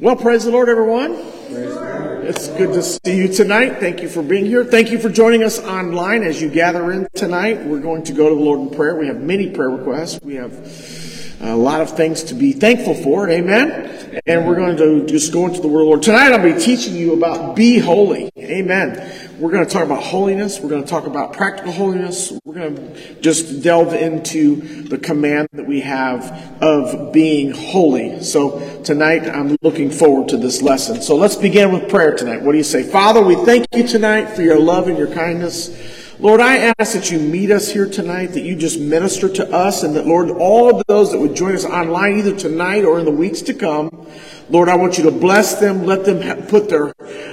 Well, praise the Lord, everyone. Praise God. It's good to see you tonight. Thank you for being here. Thank you for joining us online as you gather in tonight. We're going to go to the Lord in prayer. We have many prayer requests. We have a lot of things to be thankful for. Amen. And we're going to just go into the Word of the Lord. Tonight I'll be teaching you about be holy. Amen. We're going to talk about holiness. We're going to talk about practical holiness. We're going to just delve into the command that we have of being holy. So tonight I'm looking forward to this lesson. So let's begin with prayer tonight. What do you say? Father, we thank you tonight for your love and your kindness. Lord, I ask that you meet us here tonight, that you just minister to us, and that, Lord, all of those that would join us online either tonight or in the weeks to come, Lord, I want you to bless them, let them put their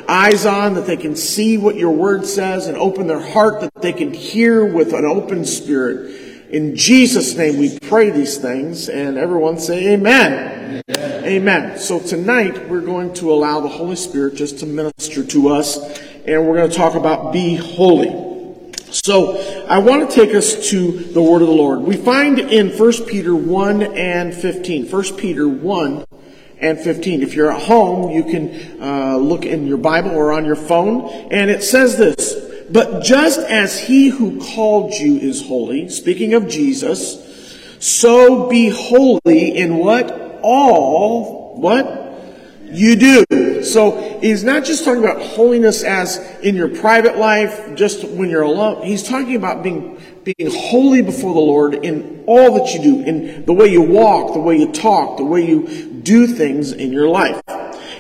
eyes on, that they can see what your word says, and open their heart, that they can hear with an open spirit. In Jesus' name we pray these things, and everyone say amen. Amen. Amen. So tonight we're going to allow the Holy Spirit just to minister to us, and we're going to talk about be holy. So, I want to take us to the Word of the Lord. We find in 1 Peter 1:15. 1 Peter 1:15. If you're at home, you can look in your Bible or on your phone. And it says this, "But just as he who called you is holy," speaking of Jesus, "so be holy in what? All you do." So he's not just talking about holiness as in your private life, just when you're alone. He's talking about being holy before the Lord in all that you do, in the way you walk, the way you talk, the way you do things in your life.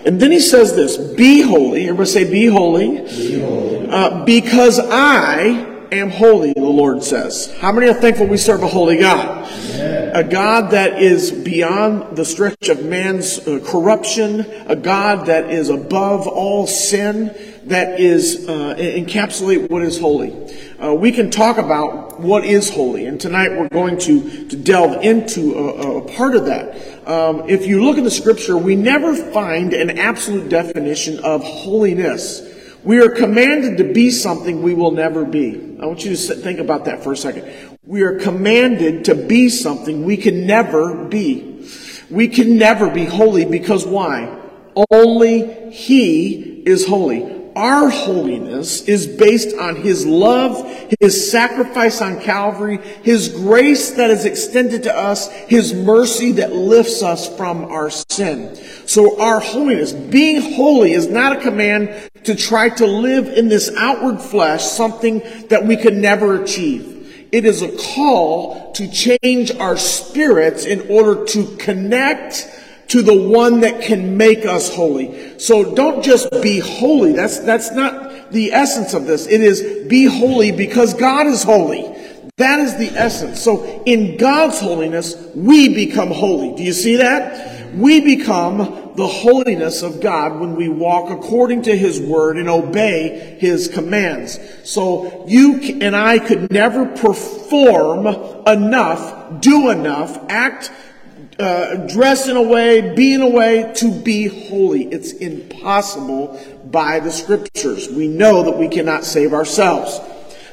And then he says this, "Be holy." Everybody say, "Be holy." Be holy. Because I am holy, the Lord says. How many are thankful we serve a holy God? Amen. A God that is beyond the stretch of man's corruption, a God that is above all sin, that is encapsulate what is holy. We can talk about what is holy, and tonight we're going to delve into a part of that. If you look at the scripture, we never find an absolute definition of holiness. We are commanded to be something we will never be. I want you to think about that for a second. We are commanded to be something we can never be. We can never be holy because why? Only He is holy. Our holiness is based on His love, His sacrifice on Calvary, His grace that is extended to us, His mercy that lifts us from our sin. So our holiness, being holy, is not a command to try to live in this outward flesh, something that we can never achieve. It is a call to change our spirits in order to connect to the one that can make us holy. So don't just be holy. That's not the essence of this. It is be holy because God is holy. That is the essence. So in God's holiness, we become holy. Do you see that? We become the holiness of God when we walk according to His word and obey His commands. So you and I could never perform enough, do enough, act dress in a way, be in a way to be holy. It's impossible by the scriptures. We know that we cannot save ourselves.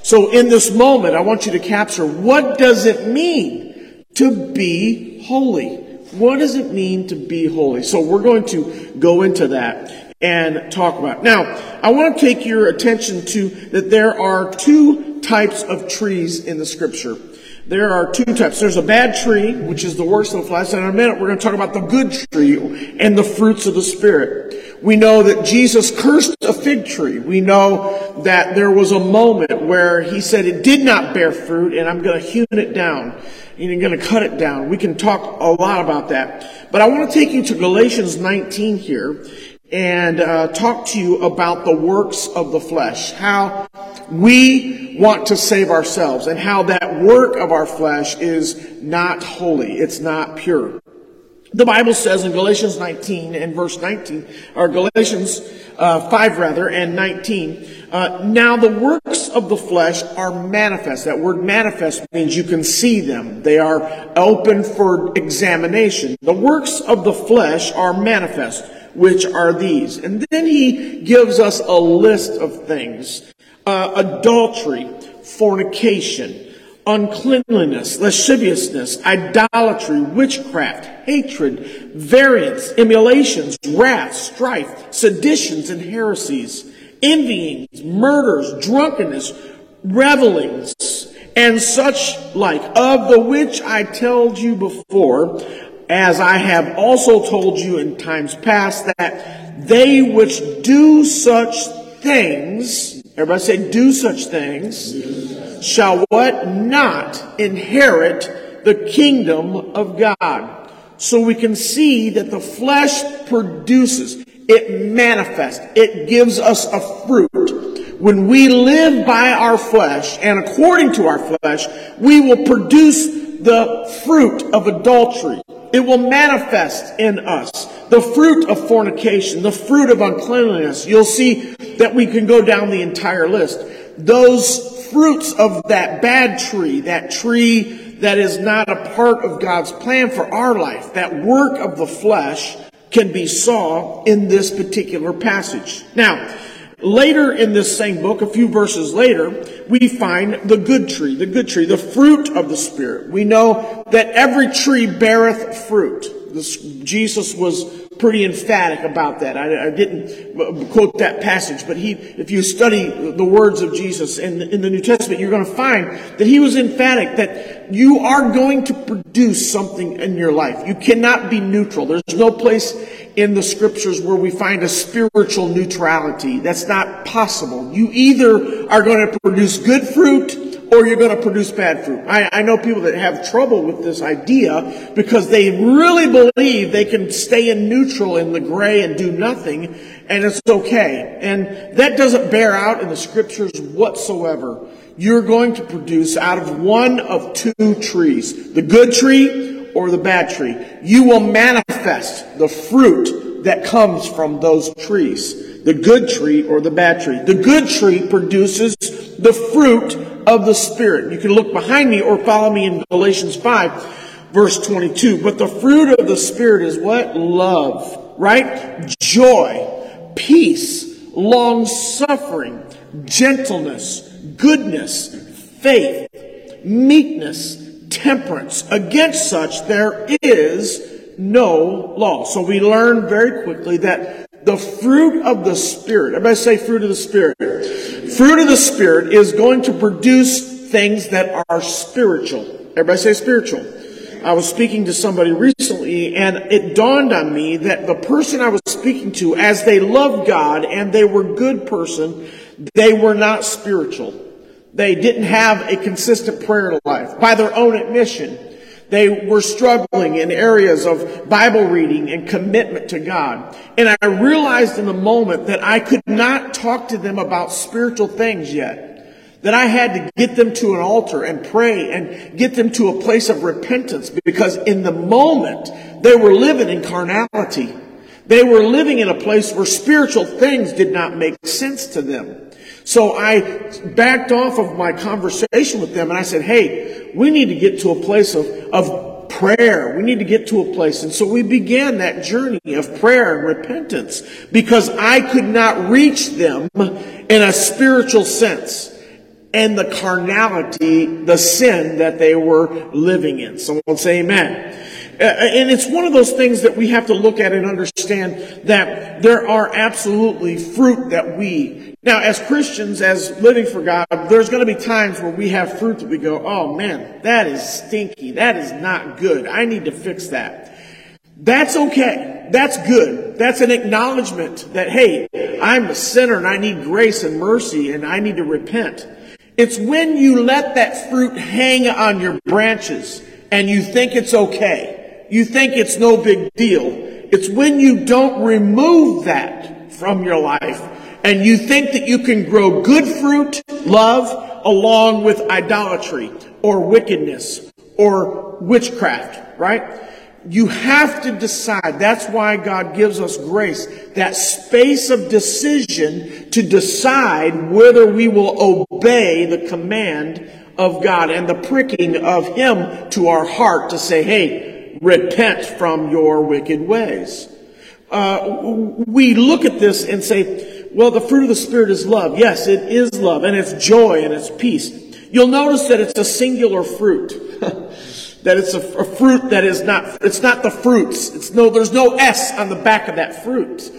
So in this moment, I want you to capture, what does it mean to be holy? What does it mean to be holy? So we're going to go into that and talk about it. Now, I want to take your attention to that there are two types of trees in the scripture. There are two types. There's a bad tree, which is the worst of the flesh. And in a minute, we're going to talk about the good tree and the fruits of the Spirit. We know that Jesus cursed a fig tree. We know that there was a moment where He said it did not bear fruit, and I'm going to hew it down. And I'm going to cut it down. We can talk a lot about that. But I want to take you to Galatians 19 here and talk to you about the works of the flesh, how we want to save ourselves and how that work of our flesh is not holy, it's not pure. The Bible says in Galatians 19 and verse 19, or Galatians 5 rather, and 19, now the works of the flesh are manifest. That word manifest means you can see them. They are open for examination. The works of the flesh are manifest, which are these. And then he gives us a list of things. Adultery, fornication, uncleanliness, lasciviousness, idolatry, witchcraft, hatred, variance, emulations, wrath, strife, seditions and heresies, envyings, murders, drunkenness, revelings, and such like, of the which I told you before, as I have also told you in times past, that they which do such things, everybody say, do such things, shall what? Not inherit the kingdom of God. So we can see that the flesh produces, it manifests, it gives us a fruit. When we live by our flesh and according to our flesh, we will produce the fruit of adultery. It will manifest in us the fruit of fornication, the fruit of uncleanliness. You'll see that we can go down the entire list. Those fruits of that bad tree, that tree that is not a part of God's plan for our life, that work of the flesh can be saw in this particular passage. Now, later in this same book, a few verses later, we find the good tree, the fruit of the Spirit. We know that every tree beareth fruit. This, Jesus was pretty emphatic about that. I didn't quote that passage, but if you study the words of Jesus in the New Testament, you're going to find that he was emphatic that you are going to produce something in your life. You cannot be neutral. There's no place in the scriptures where we find a spiritual neutrality. That's not possible. You either are going to produce good fruit or you're going to produce bad fruit. I know people that have trouble with this idea because they really believe they can stay in neutral, in the gray, and do nothing, and it's okay. And that doesn't bear out in the scriptures whatsoever. You're going to produce out of one of two trees, the good tree or the bad tree. You will manifest the fruit that comes from those trees, the good tree or the bad tree. The good tree produces the fruit of the Spirit. You can look behind me or follow me in Galatians 5, verse 22. But the fruit of the Spirit is what? Love, right? Joy, peace, long-suffering, gentleness, goodness, faith, meekness, temperance. Against such there is no law. So we learn very quickly that the fruit of the Spirit, everybody say fruit of the Spirit. Fruit of the Spirit is going to produce things that are spiritual. Everybody say spiritual. I was speaking to somebody recently, and it dawned on me that the person I was speaking to, as they loved God and they were a good person, they were not spiritual. They didn't have a consistent prayer life. By their own admission, they were struggling in areas of Bible reading and commitment to God. And I realized in the moment that I could not talk to them about spiritual things yet. That I had to get them to an altar and pray and get them to a place of repentance, because in the moment they were living in carnality. They were living in a place where spiritual things did not make sense to them. So I backed off of my conversation with them and I said, hey, we need to get to a place of prayer. We need to get to a place. And so we began that journey of prayer and repentance, because I could not reach them in a spiritual sense and the carnality, the sin that they were living in. Someone say amen. And it's one of those things that we have to look at and understand that there are absolutely fruit that we... Now, as Christians, as living for God, there's going to be times where we have fruit that we go, oh man, that is stinky. That is not good. I need to fix that. That's okay. That's good. That's an acknowledgement that, hey, I'm a sinner and I need grace and mercy and I need to repent. It's when you let that fruit hang on your branches and you think it's okay. You think it's no big deal. It's when you don't remove that from your life and you think that you can grow good fruit, love, along with idolatry or wickedness or witchcraft, right? You have to decide. That's why God gives us grace, that space of decision to decide whether we will obey the command of God and the pricking of Him to our heart to say, hey, repent from your wicked ways. We look at this and say, well, the fruit of the Spirit is love. Yes, it is love, and it's joy, and it's peace. You'll notice that it's a singular fruit. That it's a fruit that is not, it's not the fruits. There's no S on the back of that fruit.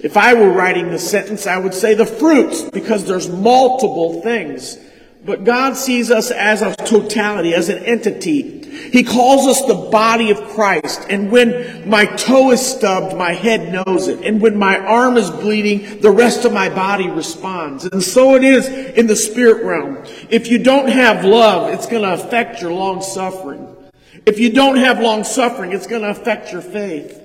If I were writing the sentence, I would say the fruits, because there's multiple things. But God sees us as a totality, as an entity. He calls us the body of Christ. And when my toe is stubbed, my head knows it. And when my arm is bleeding, the rest of my body responds. And so it is in the spirit realm. If you don't have love, it's going to affect your long suffering. If you don't have long suffering, it's going to affect your faith.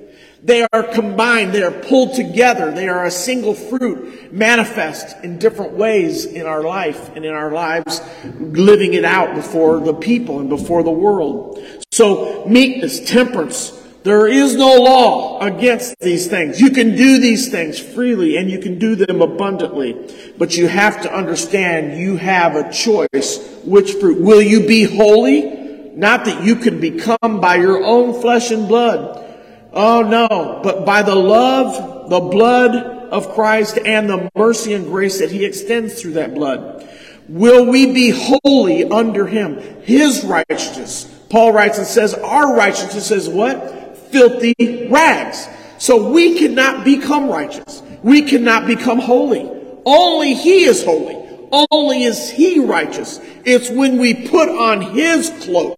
They are combined. They are pulled together. They are a single fruit manifest in different ways in our life and in our lives, living it out before the people and before the world. So meekness, temperance, there is no law against these things. You can do these things freely and you can do them abundantly. But you have to understand you have a choice. Which fruit? Will you be holy? Not that you can become by your own flesh and blood. Oh no, but by the love, the blood of Christ and the mercy and grace that he extends through that blood. Will we be holy under him? His righteousness. Paul writes and says, our righteousness is what? Filthy rags. So we cannot become righteous. We cannot become holy. Only he is holy. Only is he righteous. It's when we put on his cloak,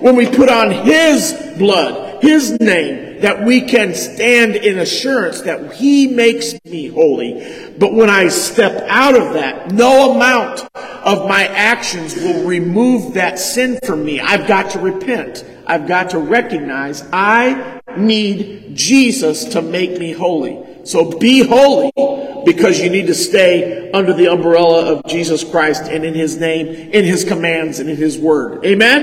when we put on his blood, his name, that we can stand in assurance that he makes me holy. But when I step out of that, no amount of my actions will remove that sin from me. I've got to repent. I've got to recognize I need Jesus to make me holy. So be holy, because you need to stay under the umbrella of Jesus Christ and in his name, in his commands, and in his word. Amen?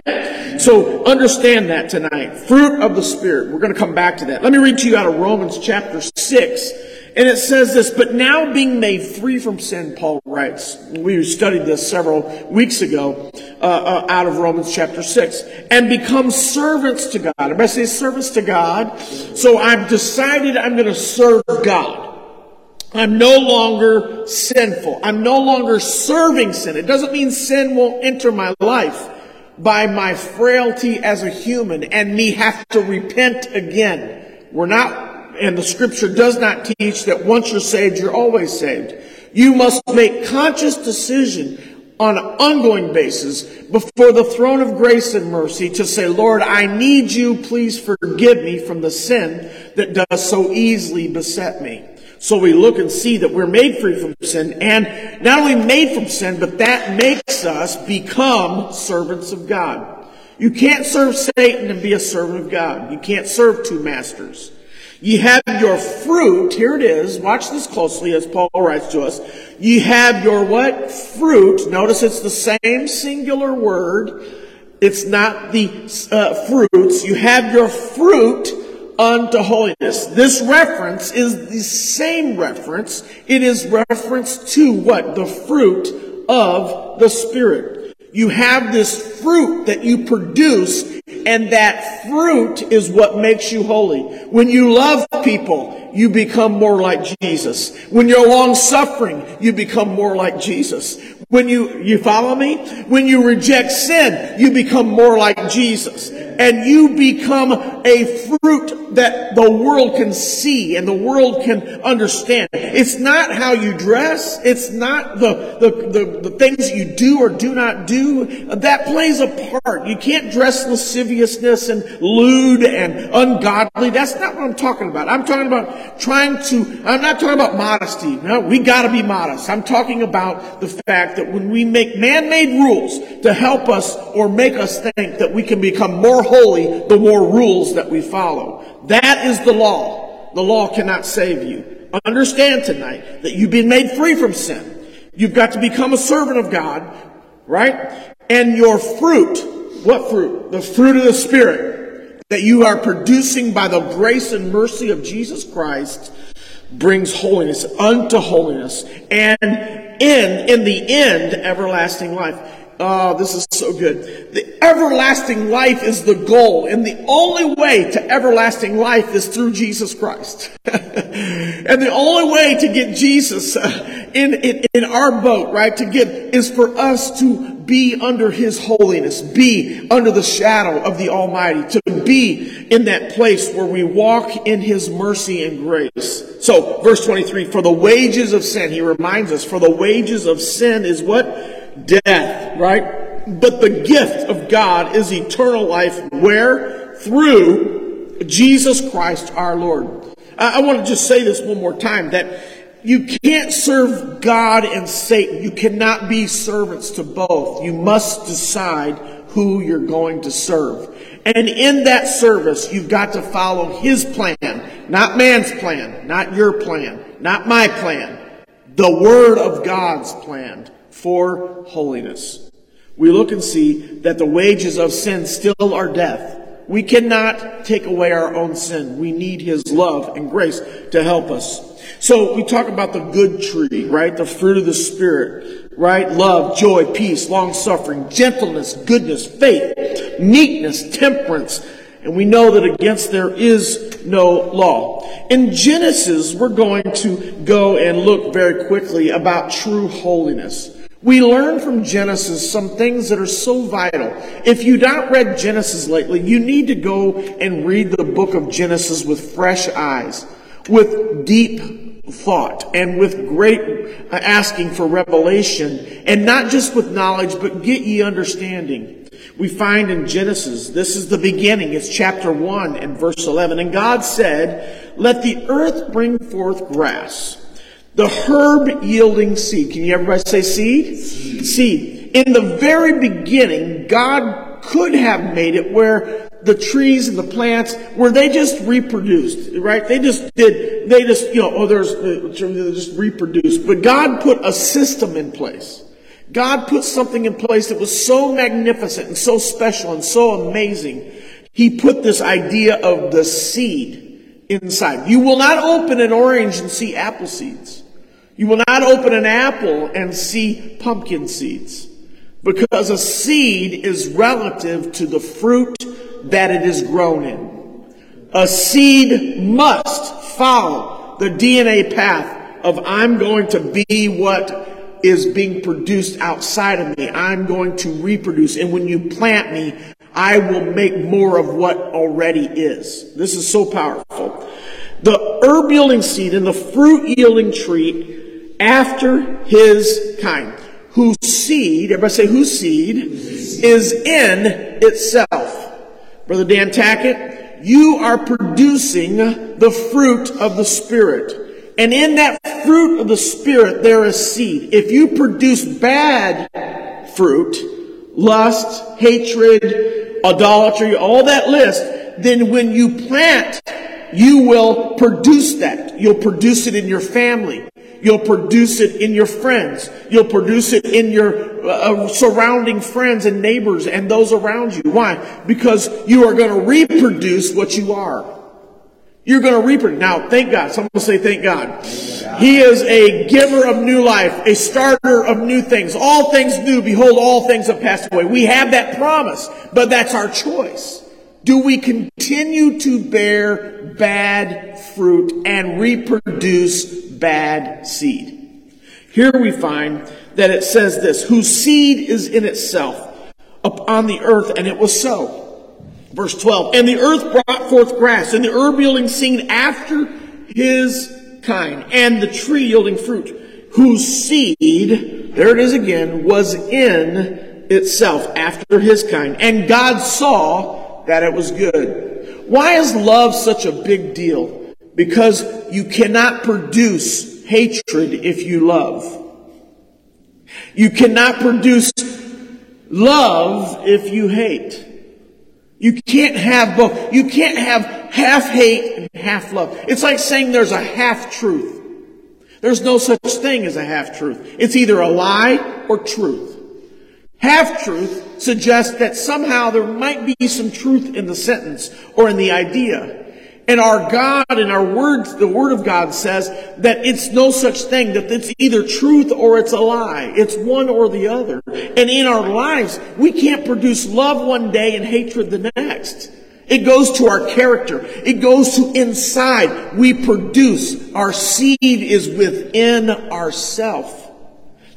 So understand that tonight. Fruit of the Spirit. We're going to come back to that. Let me read to you out of Romans chapter 6. And it says this, but now being made free from sin, Paul writes. We studied this several weeks ago out of Romans chapter 6. And become servants to God. Everybody say servants to God. So I've decided I'm going to serve God. I'm no longer sinful. I'm no longer serving sin. It doesn't mean sin won't enter my life by my frailty as a human and me have to repent again. We're not, and the scripture does not teach that once you're saved, you're always saved. You must make conscious decision on an ongoing basis before the throne of grace and mercy to say, Lord, I need you. Please forgive me from the sin that does so easily beset me. So we look and see that we're made free from sin, and not only made from sin, but that makes us become servants of God. You can't serve Satan and be a servant of God. You can't serve two masters. You have your fruit, here it is, watch this closely as Paul writes to us. You have your what? Fruit. Notice it's the same singular word. It's not the fruits. You have your fruit unto holiness. This reference is the same reference. It is reference to what? The fruit of the Spirit. You have this fruit that you produce, and that fruit is what makes you holy. When you love people, you become more like Jesus. When you're long-suffering, you become more like Jesus. When you follow me? When you reject sin, you become more like Jesus. And you become a fruit that the world can see and the world can understand. It's not how you dress. It's not the things you do or do not do. That plays a part. You can't dress lasciviousness and lewd and ungodly. That's not what I'm talking about. I'm talking about I'm not talking about modesty. No, we gotta be modest. I'm talking about the fact that when we make man-made rules to help us or make us think that we can become more holy the more rules that we follow. That is the law. The law cannot save you. Understand tonight that you've been made free from sin. You've got to become a servant of God, right? And your fruit, what fruit? The fruit of the Spirit that you are producing by the grace and mercy of Jesus Christ brings holiness unto holiness and in the end, everlasting life. Oh, this is so good. The everlasting life is the goal, and the only way to everlasting life is through Jesus Christ. And the only way to get Jesus in our boat, right, to get is for us to be under His holiness, be under the shadow of the Almighty, to be in that place where we walk in His mercy and grace. So, verse 23, for the wages of sin, He reminds us, for the wages of sin is what? Death, right? But the gift of God is eternal life, where? Through Jesus Christ our Lord. I want to just say this one more time, that you can't serve God and Satan. You cannot be servants to both. You must decide who you're going to serve. And in that service, you've got to follow His plan, not man's plan, not your plan, not my plan. The Word of God's plan for holiness. We look and see that the wages of sin still are death. We cannot take away our own sin. We need His love and grace to help us. So we talk about the good tree, right? The fruit of the Spirit, right? Love, joy, peace, long-suffering, gentleness, goodness, faith, meekness, temperance. And we know that against there is no law. In Genesis, we're going to go and look very quickly about true holiness. We learn from Genesis some things that are so vital. If you've not read Genesis lately, you need to go and read the book of Genesis with fresh eyes, with deep thought, and with great asking for revelation, and not just with knowledge, but get ye understanding. We find in Genesis, this is the beginning, it's chapter 1 and verse 11, and God said, let the earth bring forth grass, the herb yielding seed. Can you everybody say seed? Seed. In the very beginning, God could have made it where the trees and the plants, where they just reproduced, right? They just reproduced. But God put a system in place. God put something in place that was so magnificent and so special and so amazing. He put this idea of the seed inside. You will not open an orange and see apple seeds. You will not open an apple and see pumpkin seeds. Because a seed is relative to the fruit that it is grown in. A seed must follow the DNA path of I'm going to be what is being produced outside of me. I'm going to reproduce. And when you plant me, I will make more of what already is. This is so powerful. The herb yielding seed and the fruit yielding tree after his kind. Whose seed, everybody say whose seed, is in itself. Brother Dan Tackett, you are producing the fruit of the Spirit. And in that fruit of the Spirit, there is seed. If you produce bad fruit, lust, hatred, idolatry, all that list, then when you plant, you will produce that. You'll produce it in your family. You'll produce it in your friends. You'll produce it in your surrounding friends and neighbors and those around you. Why? Because you are going to reproduce what you are. You're going to reproduce. Now, thank God. Someone say thank God. Thank God. He is a giver of new life, a starter of new things. All things new. Behold, all things have passed away. We have that promise, but that's our choice. Do we continue to bear bad fruit and reproduce bad seed? Here we find that it says this, whose seed is in itself upon the earth, and it was so. Verse 12, and the earth brought forth grass, and the herb yielding seed after his kind, and the tree yielding fruit, whose seed, there it is again, was in itself after his kind. And God saw that it was good. Why is love such a big deal? Because you cannot produce hatred if you love. You cannot produce love if you hate. You can't have both. You can't have half hate and half love. It's like saying there's a half truth. There's no such thing as a half truth. It's either a lie or truth. Half truth suggests that somehow there might be some truth in the sentence or in the idea. And our God and our Word, the Word of God says that it's no such thing, that it's either truth or it's a lie. It's one or the other. And in our lives, we can't produce love one day and hatred the next. It goes to our character. It goes to inside. We produce. Our seed is within ourselves.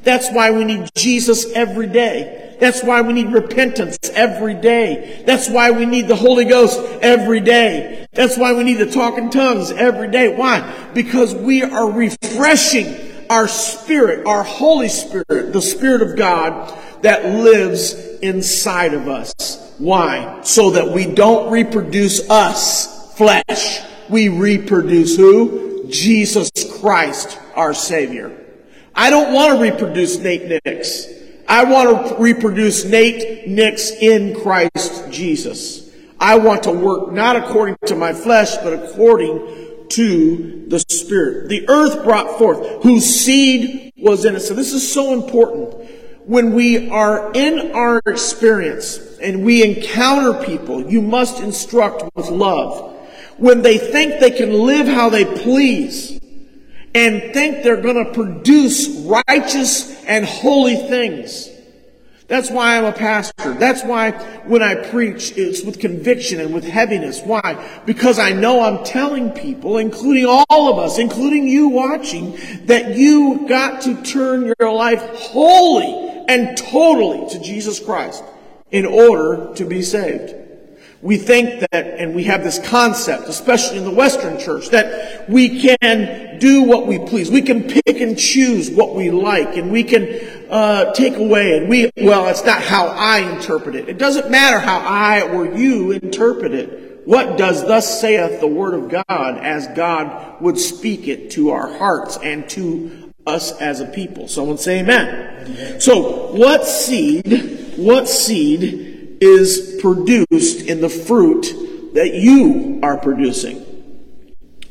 That's why we need Jesus every day. That's why we need repentance every day. That's why we need the Holy Ghost every day. That's why we need to talk in tongues every day. Why? Because we are refreshing our spirit, our Holy Spirit, the Spirit of God that lives inside of us. Why? So that we don't reproduce us, flesh. We reproduce who? Jesus Christ, our Savior. I don't want to reproduce Nate Nix. I want to reproduce Nate Nix in Christ Jesus. I want to work not according to my flesh, but according to the Spirit. The earth brought forth whose seed was in it. So this is so important. When we are in our experience and we encounter people, you must instruct with love. When they think they can live how they please, and think they're going to produce righteous and holy things. That's why I'm a pastor. That's why when I preach, it's with conviction and with heaviness. Why? Because I know I'm telling people, including all of us, including you watching, that you got to turn your life wholly and totally to Jesus Christ in order to be saved. We think that, and we have this concept, especially in the Western church, that we can do what we please. We can pick and choose what we like, and we can take away. And well, it's not how I interpret it. It doesn't matter how I or you interpret it. What does thus saith the word of God, as God would speak it to our hearts and to us as a people? Someone say amen. Amen. So, what seed is produced in the fruit that you are producing?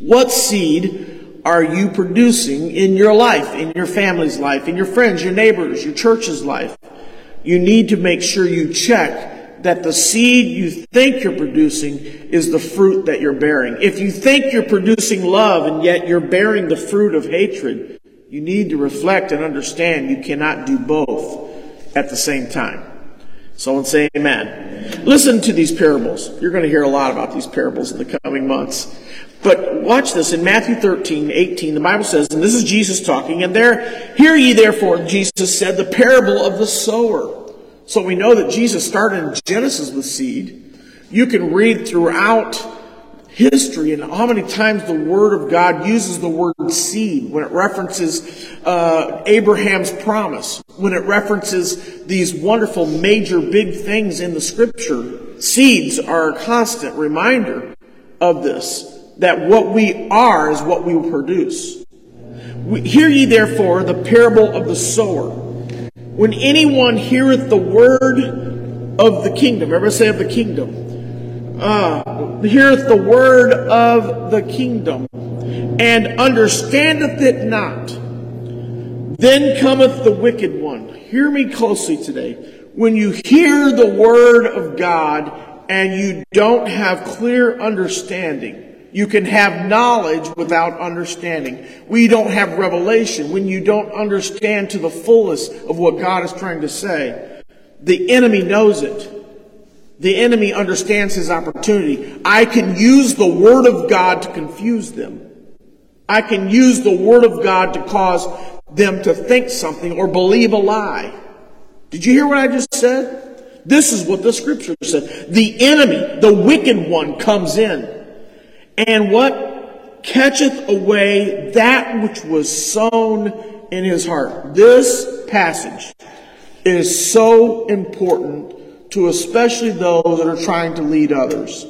What seed are you producing in your life, in your family's life, in your friends, your neighbors, your church's life? You need to make sure you check that the seed you think you're producing is the fruit that you're bearing. If you think you're producing love and yet you're bearing the fruit of hatred, you need to reflect and understand you cannot do both at the same time. Someone say amen. Listen to these parables. You're going to hear a lot about these parables in the coming months. But watch this. In Matthew 13:18, the Bible says, and this is Jesus talking, and there, hear ye therefore, Jesus said, the parable of the sower. So we know that Jesus started in Genesis with seed. You can read throughout history and how many times the Word of God uses the word seed when it references Abraham's promise, when it references these wonderful major big things in the Scripture. Seeds are a constant reminder of this, that what we are is what we will produce. Hear ye therefore the parable of the sower. When anyone heareth the word of the kingdom, everybody say of the kingdom, heareth the word of the kingdom, and understandeth it not. Then cometh the wicked one. Hear me closely today. When you hear the word of God and you don't have clear understanding, you can have knowledge without understanding. We don't have revelation when you don't understand to the fullest of what God is trying to say. The enemy knows it. The enemy understands his opportunity. I can use the Word of God to confuse them. I can use the Word of God to cause them to think something or believe a lie. Did you hear what I just said? This is what the Scripture said. The enemy, the wicked one, comes in. And what? Catcheth away that which was sown in his heart. This passage is so important to especially those that are trying to lead others.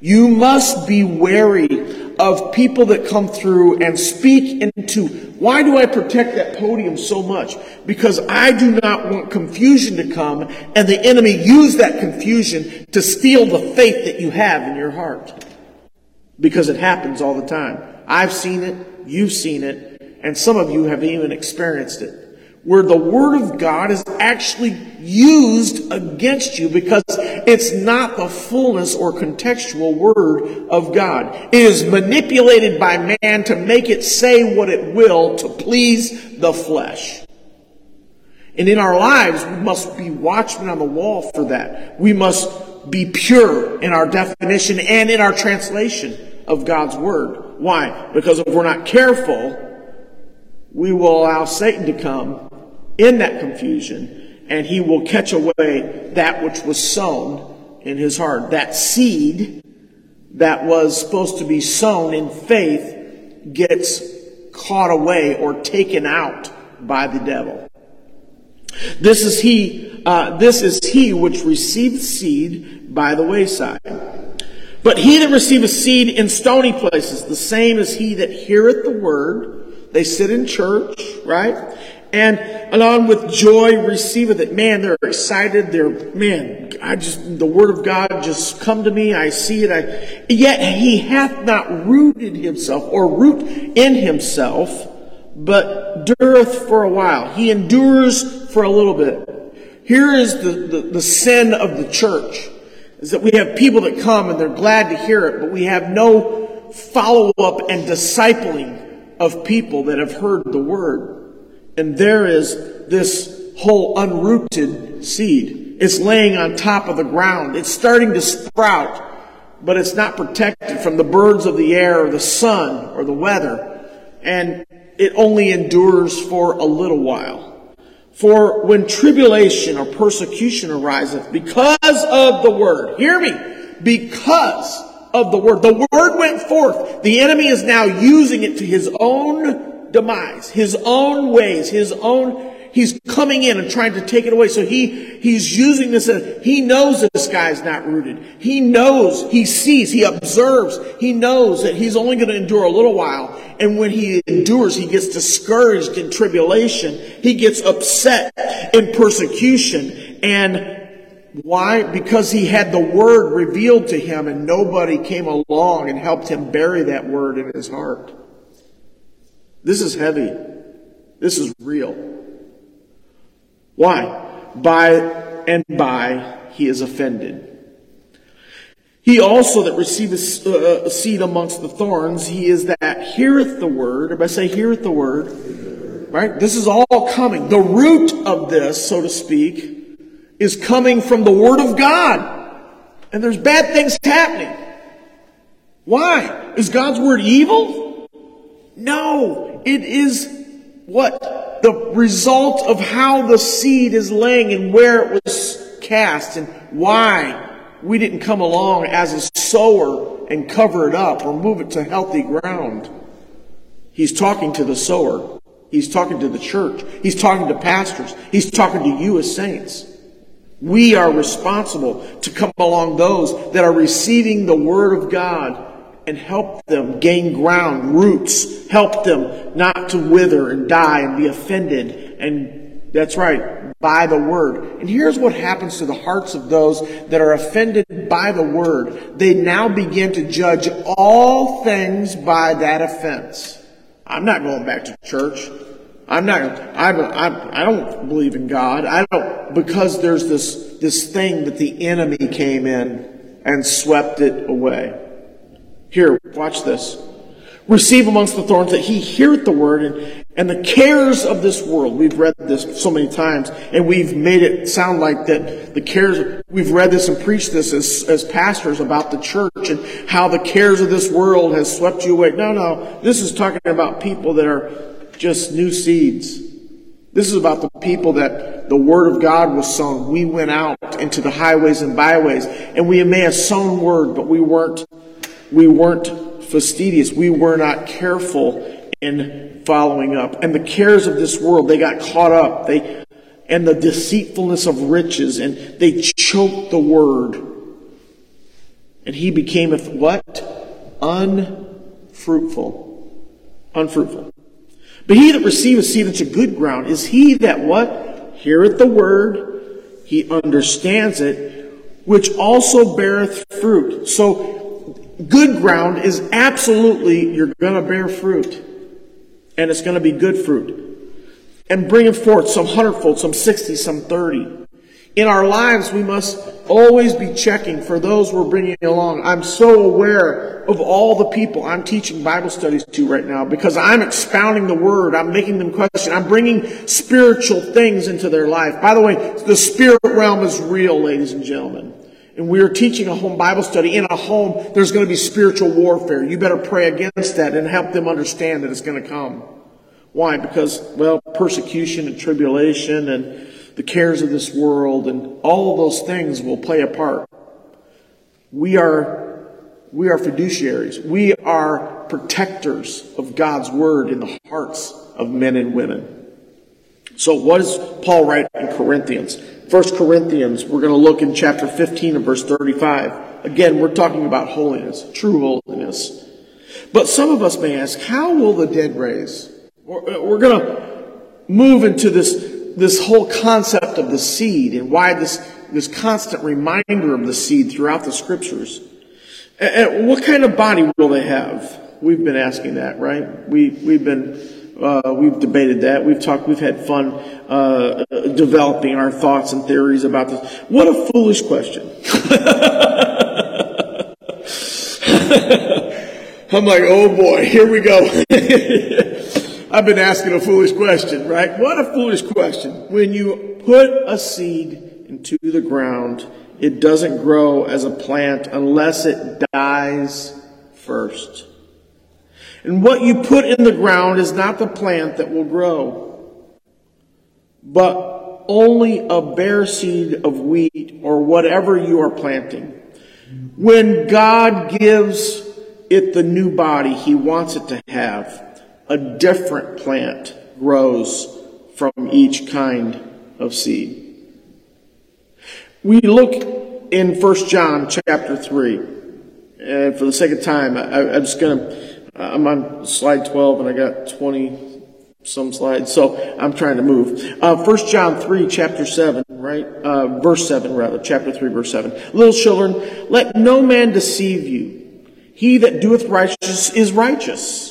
You must be wary of people that come through and speak into. Why do I protect that podium so much? Because I do not want confusion to come and the enemy use that confusion to steal the faith that you have in your heart. Because it happens all the time. I've seen it, you've seen it, and some of you have even experienced it, where the Word of God is actually used against you because it's not the fullness or contextual Word of God. It is manipulated by man to make it say what it will to please the flesh. And in our lives, we must be watchmen on the wall for that. We must be pure in our definition and in our translation of God's Word. Why? Because if we're not careful, we will allow Satan to come in that confusion, and he will catch away that which was sown in his heart. That seed that was supposed to be sown in faith gets caught away or taken out by the devil. This is he which received seed by the wayside. But he that receiveth seed in stony places, the same is he that heareth the word. They sit in church, right? And along with joy receiveth it. Man, they're excited. The word of God just come to me. I see it. Yet he hath not rooted himself or root in himself, but dureth for a while. He endures for a little bit. Here is the sin of the church. Is that we have people that come and they're glad to hear it, but we have no follow-up and discipling of people that have heard the word. And there is this whole unrooted seed. It's laying on top of the ground. It's starting to sprout, but it's not protected from the birds of the air or the sun or the weather. And it only endures for a little while. For when tribulation or persecution ariseth because of the word, hear me, because of the word went forth. The enemy is now using it to his own demise, his own ways, he's coming in and trying to take it away. So he's using this. He knows this guy's not rooted. He knows, he sees, he observes. He knows that he's only going to endure a little while. And when he endures, he gets discouraged in tribulation. He gets upset in persecution. And why? Because he had the word revealed to him and nobody came along and helped him bury that word in his heart. This is heavy. This is real. Why? By he is offended. He also that receiveth a seed amongst the thorns, he is that heareth the word. Everybody say, heareth the word. Right? This is all coming. The root of this, so to speak, is coming from the word of God. And there's bad things happening. Why? Is God's word evil? No. It is what? The result of how the seed is laying and where it was cast and why we didn't come along as a sower and cover it up or move it to healthy ground. He's talking to the sower. He's talking to the church. He's talking to pastors. He's talking to you as saints. We are responsible to come along those that are receiving the word of God and help them gain ground, roots. Help them not to wither and die and be offended. And that's right, by the word. And here's what happens to the hearts of those that are offended by the word. They now begin to judge all things by that offense. I'm not going back to church. I don't believe in God. Because there's this thing that the enemy came in and swept it away. Here, watch this. Receive amongst the thorns that he heareth the word and the cares of this world. We've read this so many times, and we've made it sound like that the cares, we've read this and preached this as pastors about the church and how the cares of this world has swept you away. No. This is talking about people that are just new seeds. This is about the people that the word of God was sown. We went out into the highways and byways, and we may have sown word, but we weren't fastidious. We were not careful in following up. And the cares of this world, they got caught up. And the deceitfulness of riches, and they choked the word. And he becameth what? Unfruitful. Unfruitful. But he that receiveth seed into good ground is he that what? Heareth the word. He understands it, which also beareth fruit. So good ground is absolutely, you're going to bear fruit. And it's going to be good fruit. And bring it forth, some 100-fold, some 60, some 30. In our lives, we must always be checking for those we're bringing along. I'm so aware of all the people I'm teaching Bible studies to right now because I'm expounding the word. I'm making them question. I'm bringing spiritual things into their life. By the way, the spirit realm is real, ladies and gentlemen. And we are teaching a home Bible study. In a home, there's going to be spiritual warfare. You better pray against that and help them understand that it's going to come. Why? Because, well, persecution and tribulation and the cares of this world and all of those things will play a part. We are fiduciaries. We are protectors of God's word in the hearts of men and women. So what does Paul write in Corinthians? 1 Corinthians, we're going to look in chapter 15 and verse 35. Again, we're talking about holiness, true holiness. But some of us may ask, how will the dead raise? We're going to move into this whole concept of the seed and why this constant reminder of the seed throughout the scriptures. And what kind of body will they have? We've been asking that, right? We've debated that. We've had fun developing our thoughts and theories about this. What a foolish question. I'm like, oh boy, here we go. I've been asking a foolish question, right? What a foolish question. When you put a seed into the ground, it doesn't grow as a plant unless it dies first. And what you put in the ground is not the plant that will grow, but only a bare seed of wheat or whatever you are planting. When God gives it the new body He wants it to have, a different plant grows from each kind of seed. We look in 1 John chapter 3, and for the sake of time, I'm on slide 12, and I got 20-some slides, so I'm trying to move. 1 John 3, chapter 7, right? Verse 7, rather. Chapter 3, verse 7. Little children, let no man deceive you. He that doeth righteous is righteous,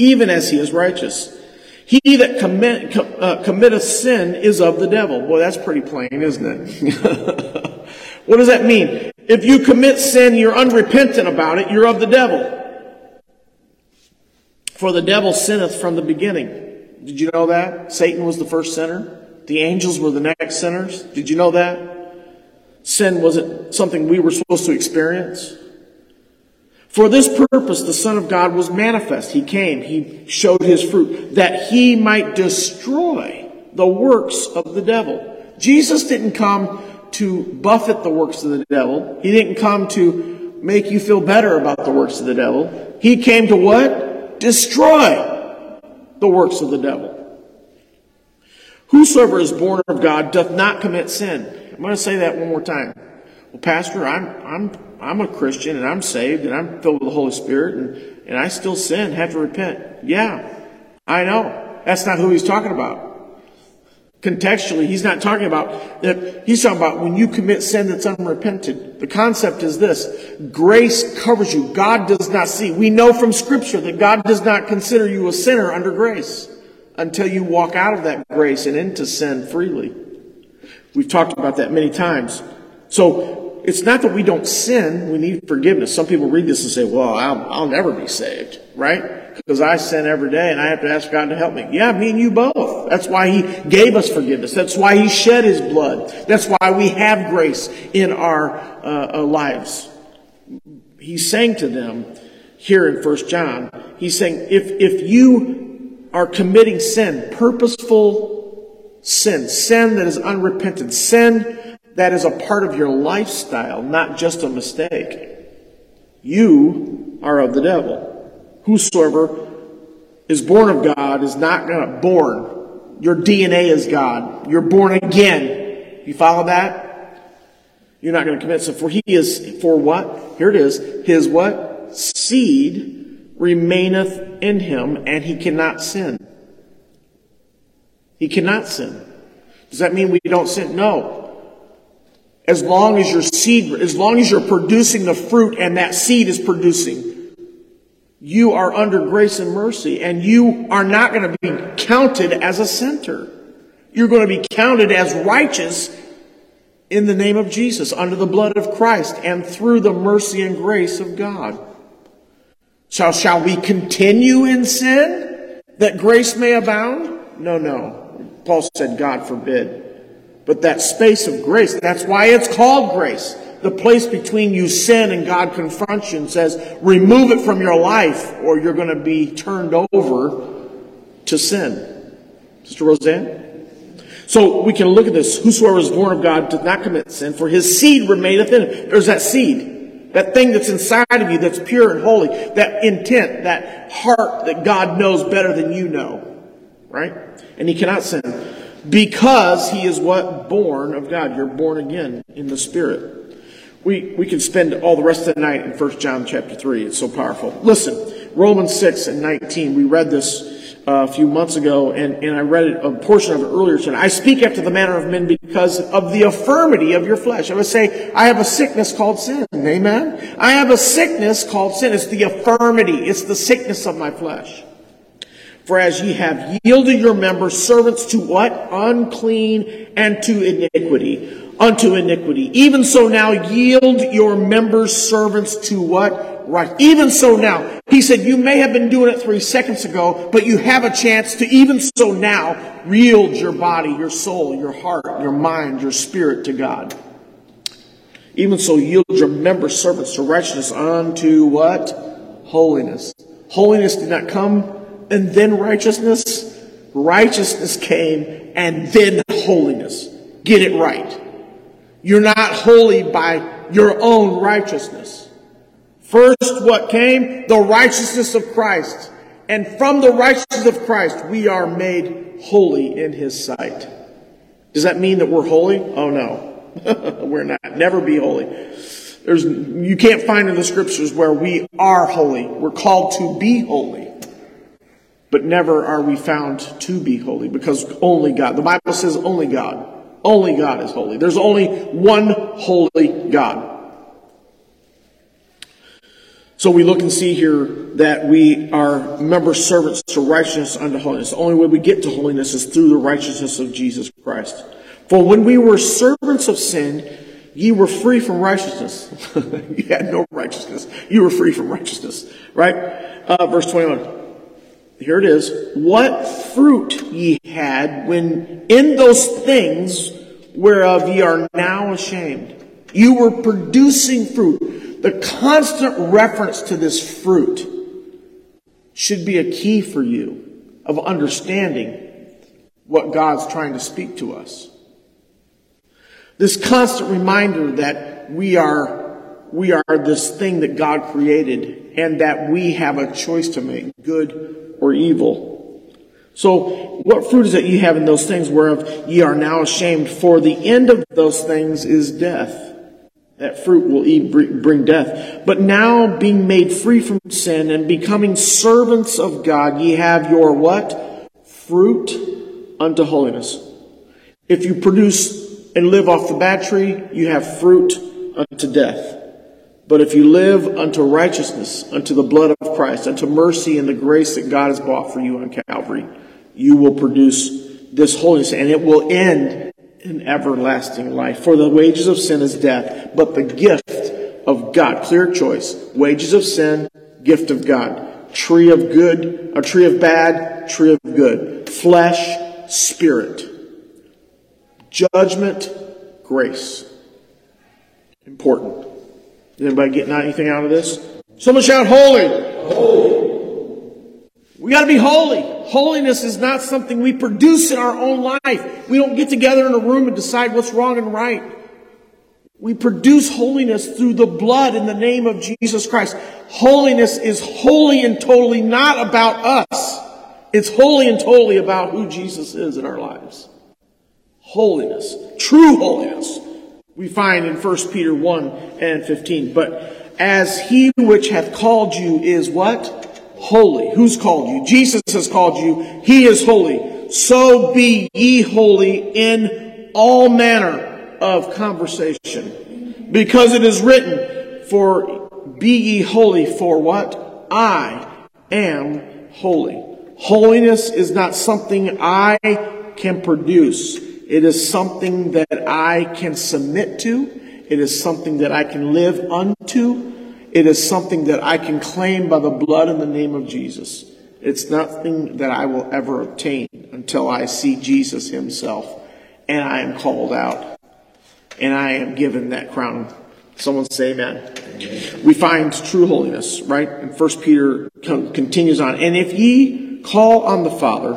even as he is righteous. He that committeth sin is of the devil. Boy, that's pretty plain, isn't it? What does that mean? If you commit sin, you're unrepentant about it, you're of the devil. For the devil sinneth from the beginning. Did you know that? Satan was the first sinner. The angels were the next sinners. Did you know that? Sin wasn't something we were supposed to experience. For this purpose the Son of God was manifest. He came, He showed His fruit, that He might destroy the works of the devil. Jesus didn't come to buffet the works of the devil. He didn't come to make you feel better about the works of the devil. He came to what? Destroy the works of the devil. Whosoever is born of God doth not commit sin. I'm going to say that one more time. Well, Pastor, I'm a Christian and I'm saved and I'm filled with the Holy Spirit and I still sin, have to repent. Yeah, I know. That's not who he's talking about. Contextually, he's not talking about that. He's talking about when you commit sin that's unrepented. The concept is this: grace covers you. God does not see. We know from Scripture that God does not consider you a sinner under grace until you walk out of that grace and into sin freely. We've talked about that many times. So it's not that we don't sin. We need forgiveness. Some people read this and say, well, I'll never be saved, right? Because I sin every day and I have to ask God to help me. Yeah, me and you both. That's why He gave us forgiveness. That's why He shed His blood. That's why we have grace in our lives. He's saying to them here in 1 John, He's saying, if you are committing sin, purposeful sin, sin that is unrepentant, sin that is a part of your lifestyle, not just a mistake, you are of the devil. Whosoever is born of God is not going to born. Your DNA is God. You're born again. You follow that? You're not going to commit sin. For he is, for what? Here it is. His what? Seed remaineth in him, and he cannot sin. He cannot sin. Does that mean we don't sin? No. As long as your seed, as long as you're producing the fruit and that seed is producing, you are under grace and mercy, and you are not going to be counted as a sinner. You're going to be counted as righteous in the name of Jesus, under the blood of Christ, and through the mercy and grace of God. So shall we continue in sin that grace may abound? No, no. Paul said, God forbid. But that space of grace, that's why it's called grace. The place between you sin and God confronts you and says, remove it from your life or you're going to be turned over to sin. Sister Roseanne? So we can look at this. Whosoever is born of God does not commit sin, for his seed remaineth in him. There's that seed, that thing that's inside of you that's pure and holy, that intent, that heart that God knows better than you know, right? And he cannot sin because he is what? Born of God. You're born again in the Spirit. We can spend all the rest of the night in 1 John chapter 3. It's so powerful. Listen, Romans 6 and 19. We read this a few months ago, and I read a portion of it earlier tonight. I speak after the manner of men because of the infirmity of your flesh. I would say, I have a sickness called sin. Amen? I have a sickness called sin. It's the infirmity. It's the sickness of my flesh. For as ye have yielded your members servants to what? Unclean and to iniquity. Unto iniquity. Even so now yield your members servants to what? Right. Even so now. He said, you may have been doing it 3 seconds ago, but you have a chance to even so now yield your body, your soul, your heart, your mind, your spirit to God. Even so yield your member servants to righteousness unto what? Holiness. Holiness did not come and then righteousness. Righteousness came and then holiness. Get it right. You're not holy by your own righteousness. First, what came? The righteousness of Christ. And from the righteousness of Christ, we are made holy in his sight. Does that mean that we're holy? Oh, no. We're not. Never be holy. You can't find in the scriptures where we are holy. We're called to be holy. But never are we found to be holy because only God. The Bible says only God. Only God is holy. There's only one holy God. So we look and see here that we are member servants to righteousness unto holiness. The only way we get to holiness is through the righteousness of Jesus Christ. For when we were servants of sin, ye were free from righteousness. You had no righteousness. You were free from righteousness. Right? Verse 21. Here it is. What fruit ye had when in those things whereof ye are now ashamed. You were producing fruit. The constant reference to this fruit should be a key for you of understanding what God's trying to speak to us. This constant reminder that we are this thing that God created and that we have a choice to make, good or evil. So what fruit is it you have in those things whereof ye are now ashamed? For the end of those things is death. That fruit will bring death. But now being made free from sin and becoming servants of God, ye have your what? Fruit unto holiness. If you produce and live off the bad tree, you have fruit unto death. But if you live unto righteousness, unto the blood of Christ, unto mercy and the grace that God has bought for you on Calvary, you will produce this holiness and it will end an everlasting life. For the wages of sin is death, but the gift of God, clear choice, wages of sin, gift of God, tree of good, a tree of bad, tree of good, flesh, spirit, judgment, grace. Important. Did anybody get anything out of this? Someone shout holy. Holy. We got to be holy. Holiness is not something we produce in our own life. We don't get together in a room and decide what's wrong and right. We produce holiness through the blood in the name of Jesus Christ. Holiness is wholly and totally not about us. It's wholly and totally about who Jesus is in our lives. Holiness, true holiness, we find in 1 Peter 1 and 15. But as he which hath called you is what? Holy. Who's called you? Jesus has called you. He is holy. So be ye holy in all manner of conversation. Because it is written, for be ye holy for what? I am holy. Holiness is not something I can produce. It is something that I can submit to. It is something that I can live unto. It is something that I can claim by the blood in the name of Jesus. It's nothing that I will ever obtain until I see Jesus himself and I am called out and I am given that crown. Someone say amen. Amen. We find true holiness, right? And 1 Peter continues on. And if ye call on the Father,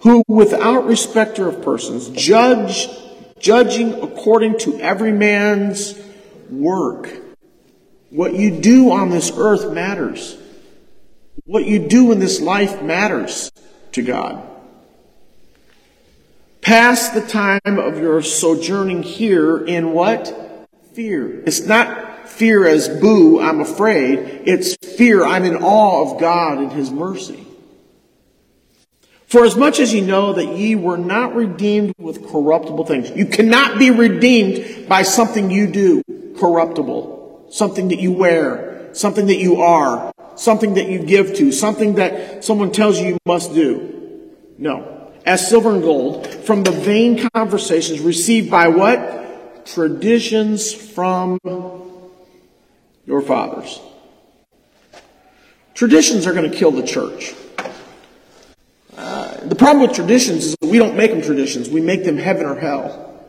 who without respecter of persons, judging according to every man's work. What you do on this earth matters. What you do in this life matters to God. Pass the time of your sojourning here in what? Fear. It's not fear as boo, I'm afraid. It's fear, I'm in awe of God and his mercy. For as much as ye know that ye were not redeemed with corruptible things. You cannot be redeemed by something you do, corruptible. Something that you wear, something that you are, something that you give to, something that someone tells you you must do. No. As silver and gold, from the vain conversations received by what? Traditions from your fathers. Traditions are going to kill the church. The problem with traditions is that we don't make them traditions. We make them heaven or hell.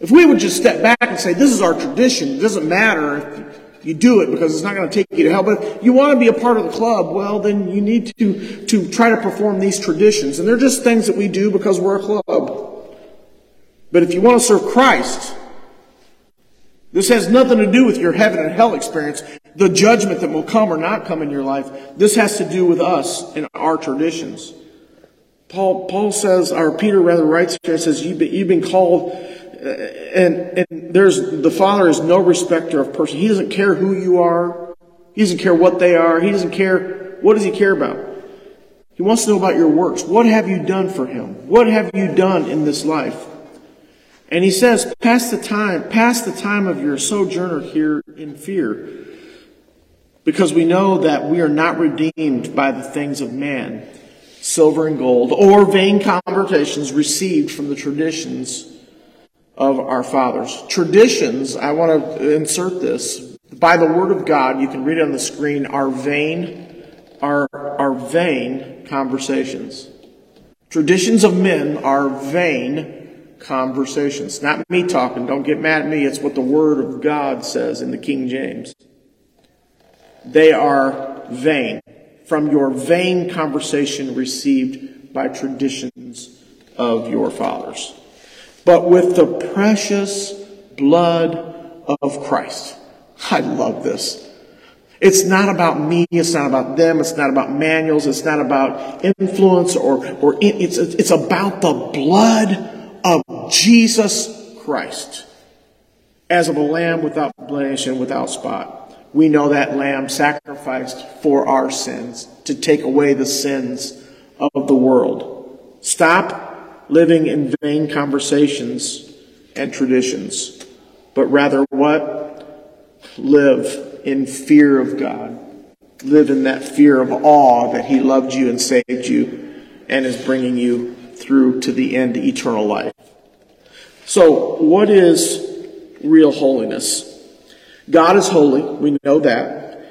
If we would just step back and say, this is our tradition, it doesn't matter if you do it because it's not going to take you to hell. But if you want to be a part of the club, well, then you need to try to perform these traditions. And they're just things that we do because we're a club. But if you want to serve Christ, this has nothing to do with your heaven and hell experience, the judgment that will come or not come in your life. This has to do with us and our traditions. Paul says, or Peter rather writes here, says, you've been called, and the Father is no respecter of person. He doesn't care who you are. He doesn't care what they are. He doesn't care. What does he care about? He wants to know about your works. What have you done for him? What have you done in this life? And he says, pass the time of your sojourner here in fear, because we know that we are not redeemed by the things of man, silver and gold, or vain conversations received from the traditions of our fathers. Traditions, I want to insert this, by the word of God, you can read it on the screen, are vain conversations. Traditions of men are vain conversations. Not me talking, don't get mad at me, it's what the word of God says in the King James. They are vain. From your vain conversation received by traditions of your fathers. But with the precious blood of Christ. I love this. It's not about me. It's not about them. It's not about manuals. It's not about influence it's about the blood of Jesus Christ. As of a lamb without blemish and without spot. We know that lamb sacrificed for our sins, to take away the sins of the world. Stop living in vain conversations and traditions, but rather what? Live in fear of God. Live in that fear of awe that he loved you and saved you and is bringing you through to the end, eternal life. So what is real holiness? God is holy, we know that.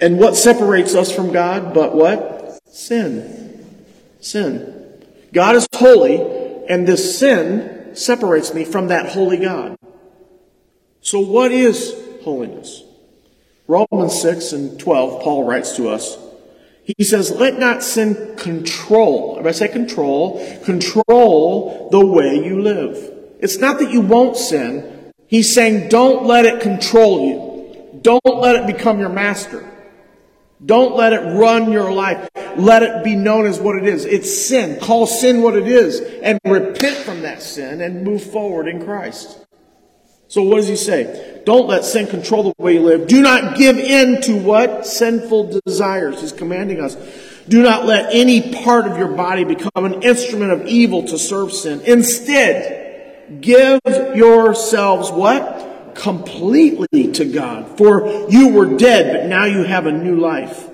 And what separates us from God but what? Sin. Sin. God is holy, and this sin separates me from that holy God. So what is holiness? Romans 6:12, Paul writes to us. He says, let not sin control, if I say control the way you live. It's not that you won't sin. He's saying, don't let it control you. Don't let it become your master. Don't let it run your life. Let it be known as what it is. It's sin. Call sin what it is and repent from that sin and move forward in Christ. So what does he say? Don't let sin control the way you live. Do not give in to what? Sinful desires. He's commanding us. Do not let any part of your body become an instrument of evil to serve sin. Instead, give yourselves what? Completely to God. For you were dead, but now you have a new life.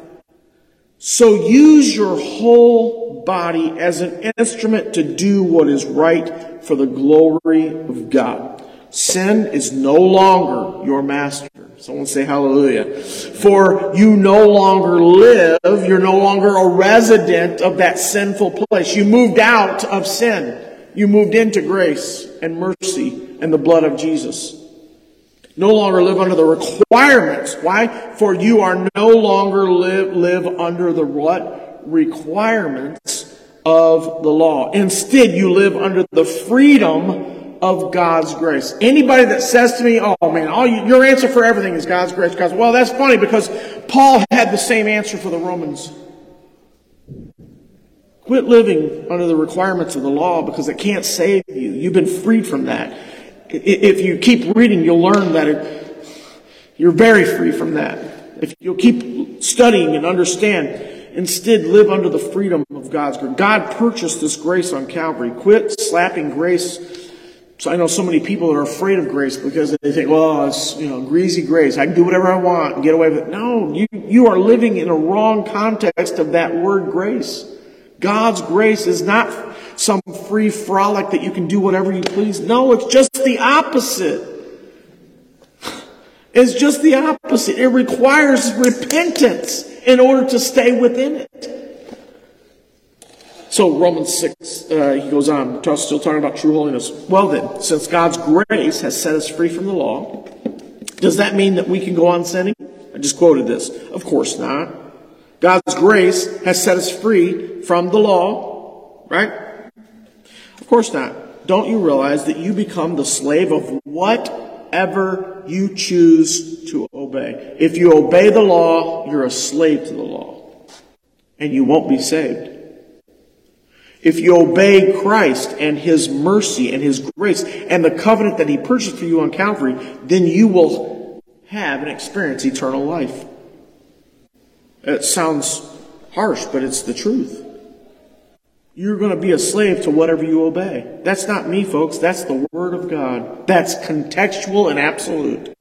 So use your whole body as an instrument to do what is right for the glory of God. Sin is no longer your master. Someone say hallelujah. For you no longer live, you're no longer a resident of that sinful place. You moved out of sin. You moved into grace and mercy and the blood of Jesus. No longer live under the requirements. Why? For you are no longer live under the what? Requirements of the law. Instead, you live under the freedom of God's grace. Anybody that says to me, oh man, your answer for everything is God's grace. Well, that's funny because Paul had the same answer for the Romans. Quit living under the requirements of the law because it can't save you. You've been freed from that. If you keep reading, you'll learn that you're very free from that. If you'll keep studying and understand, instead live under the freedom of God's grace. God purchased this grace on Calvary. Quit slapping grace. So I know so many people are afraid of grace because they think, well, it's greasy grace. I can do whatever I want and get away with it. No, you are living in a wrong context of that word grace. God's grace is not some free frolic that you can do whatever you please. No, it's just the opposite. It's just the opposite. It requires repentance in order to stay within it. So Romans 6, he goes on, still talking about true holiness. Well then, since God's grace has set us free from the law, does that mean that we can go on sinning? I just quoted this. Of course not. God's grace has set us free from the law, right? Of course not. Don't you realize that you become the slave of whatever you choose to obey? If you obey the law, you're a slave to the law, and you won't be saved. If you obey Christ and His mercy and His grace and the covenant that He purchased for you on Calvary, then you will have and experience eternal life. It sounds harsh, but it's the truth. You're going to be a slave to whatever you obey. That's not me, folks. That's the Word of God. That's contextual and absolute.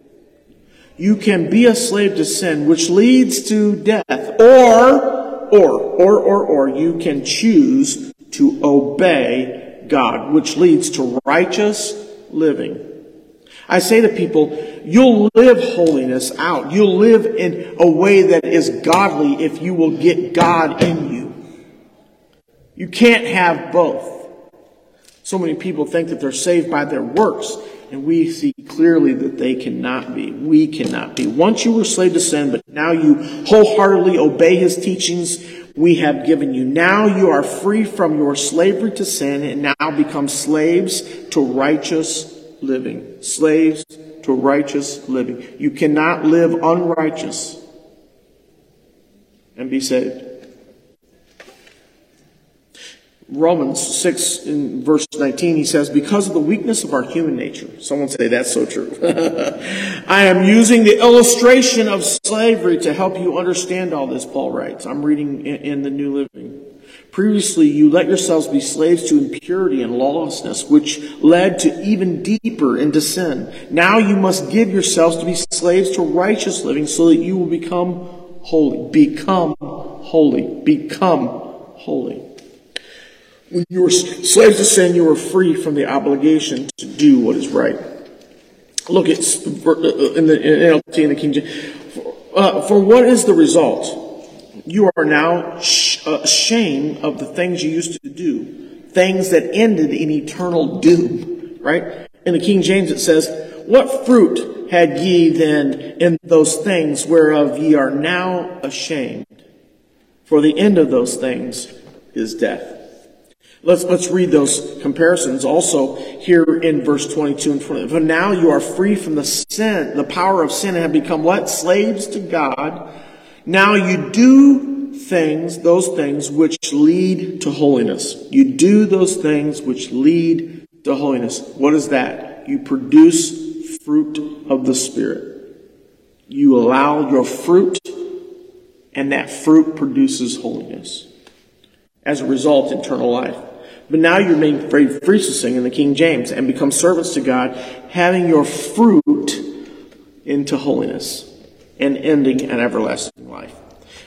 You can be a slave to sin, which leads to death. Or you can choose to obey God, which leads to righteous living. I say to people, you'll live holiness out. You'll live in a way that is godly if you will get God in you. You can't have both. So many people think that they're saved by their works, and we see clearly that they cannot be. We cannot be. Once you were slave to sin, but now you wholeheartedly obey His teachings we have given you. Now you are free from your slavery to sin and now become slaves to righteous living. Slaves to righteous living. You cannot live unrighteous and be saved. Romans 6 in verse 19, he says, because of the weakness of our human nature. Someone say that's so true. I am using the illustration of slavery to help you understand all this, Paul writes. I'm reading in the New Living. Previously, you let yourselves be slaves to impurity and lawlessness, which led to even deeper into sin. Now you must give yourselves to be slaves to righteous living so that you will become holy. Become holy. Become holy. When you were slaves to sin, you were free from the obligation to do what is right. Look, it's in the NLT and the King James. For what is the result? You are now ashamed of the things you used to do, things that ended in eternal doom, right? In the King James it says, what fruit had ye then in those things whereof ye are now ashamed? For the end of those things is death. Let's read those comparisons also here in verse 22 and 20. For now you are free from the power of sin and have become what? Slaves to God. Now you do those things which lead to holiness. You do those things which lead to holiness. What is that? You produce fruit of the Spirit. You allow your fruit, and that fruit produces holiness. As a result, eternal life. But now you're being free to sing in the King James and become servants to God, having your fruit into holiness and ending in everlasting life.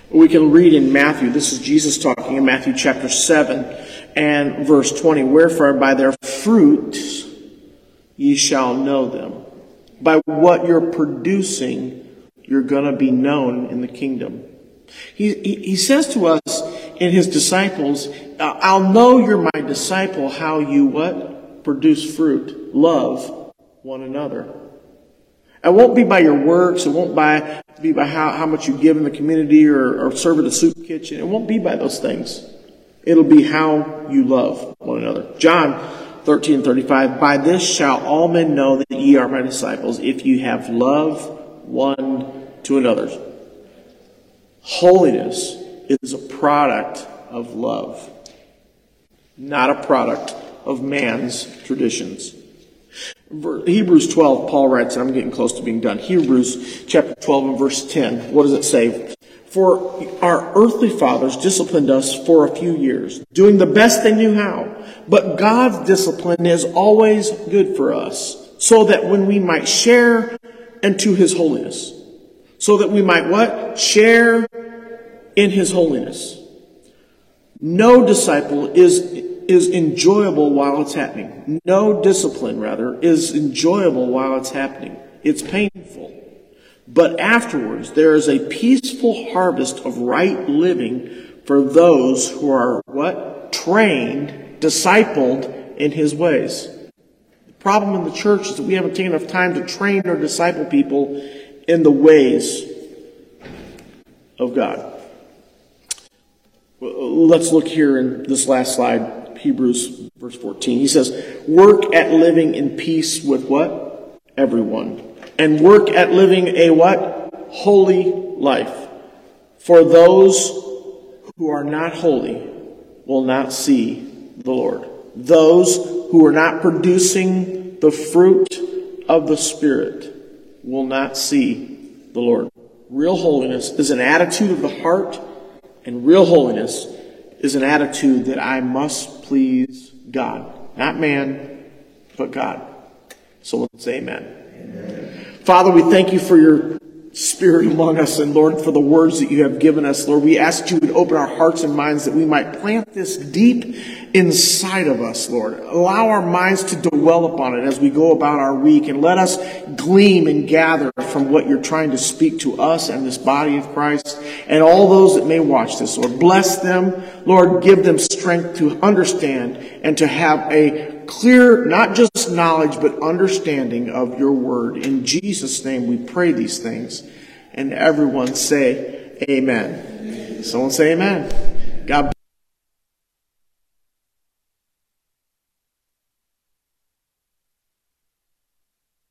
We can read in Matthew, this is Jesus talking in Matthew chapter 7 and verse 20, wherefore by their fruits ye shall know them. By what you're producing, you're going to be known in the kingdom. He says to us and His disciples, I'll know you're my disciple how you what? Produce fruit. Love one another. It won't be by your works. It won't be by how much you give in the community or serve at a soup kitchen. It won't be by those things. It'll be how you love one another. John 13:35, by this shall all men know that ye are my disciples, if you have love one to another. Holiness is a product of love, not a product of man's traditions. Hebrews 12, Paul writes, and I'm getting close to being done. Hebrews chapter 12 and verse 10. What does it say? For our earthly fathers disciplined us for a few years, doing the best they knew how. But God's discipline is always good for us, so that when we might share into his holiness. So that we might what? Share in his holiness. No disciple is enjoyable while it's happening. No discipline, rather, is enjoyable while it's happening. It's painful. But afterwards, there is a peaceful harvest of right living for those who are what? Trained, discipled in his ways. The problem in the church is that we haven't taken enough time to train or disciple people in the ways of God. Let's look here in this last slide, Hebrews verse 14. He says, work at living in peace with what? Everyone. And work at living a what? Holy life. For those who are not holy will not see the Lord. Those who are not producing the fruit of the Spirit will not see the Lord. Real holiness is an attitude of the heart, and real holiness is an attitude that I must please God. Not man, but God. So let's say amen. Father, we thank you for your Spirit among us, and Lord, for the words that you have given us. Lord, we ask that you would open our hearts and minds that we might plant this deep inside of us, Lord. Allow our minds to dwell upon it as we go about our week, and let us glean and gather from what you're trying to speak to us and this body of Christ and all those that may watch this, Lord. Bless them, Lord. Give them strength to understand and to have a clear, not just knowledge, but understanding of your word. In Jesus' name we pray these things. And everyone say amen. Someone say amen. God bless.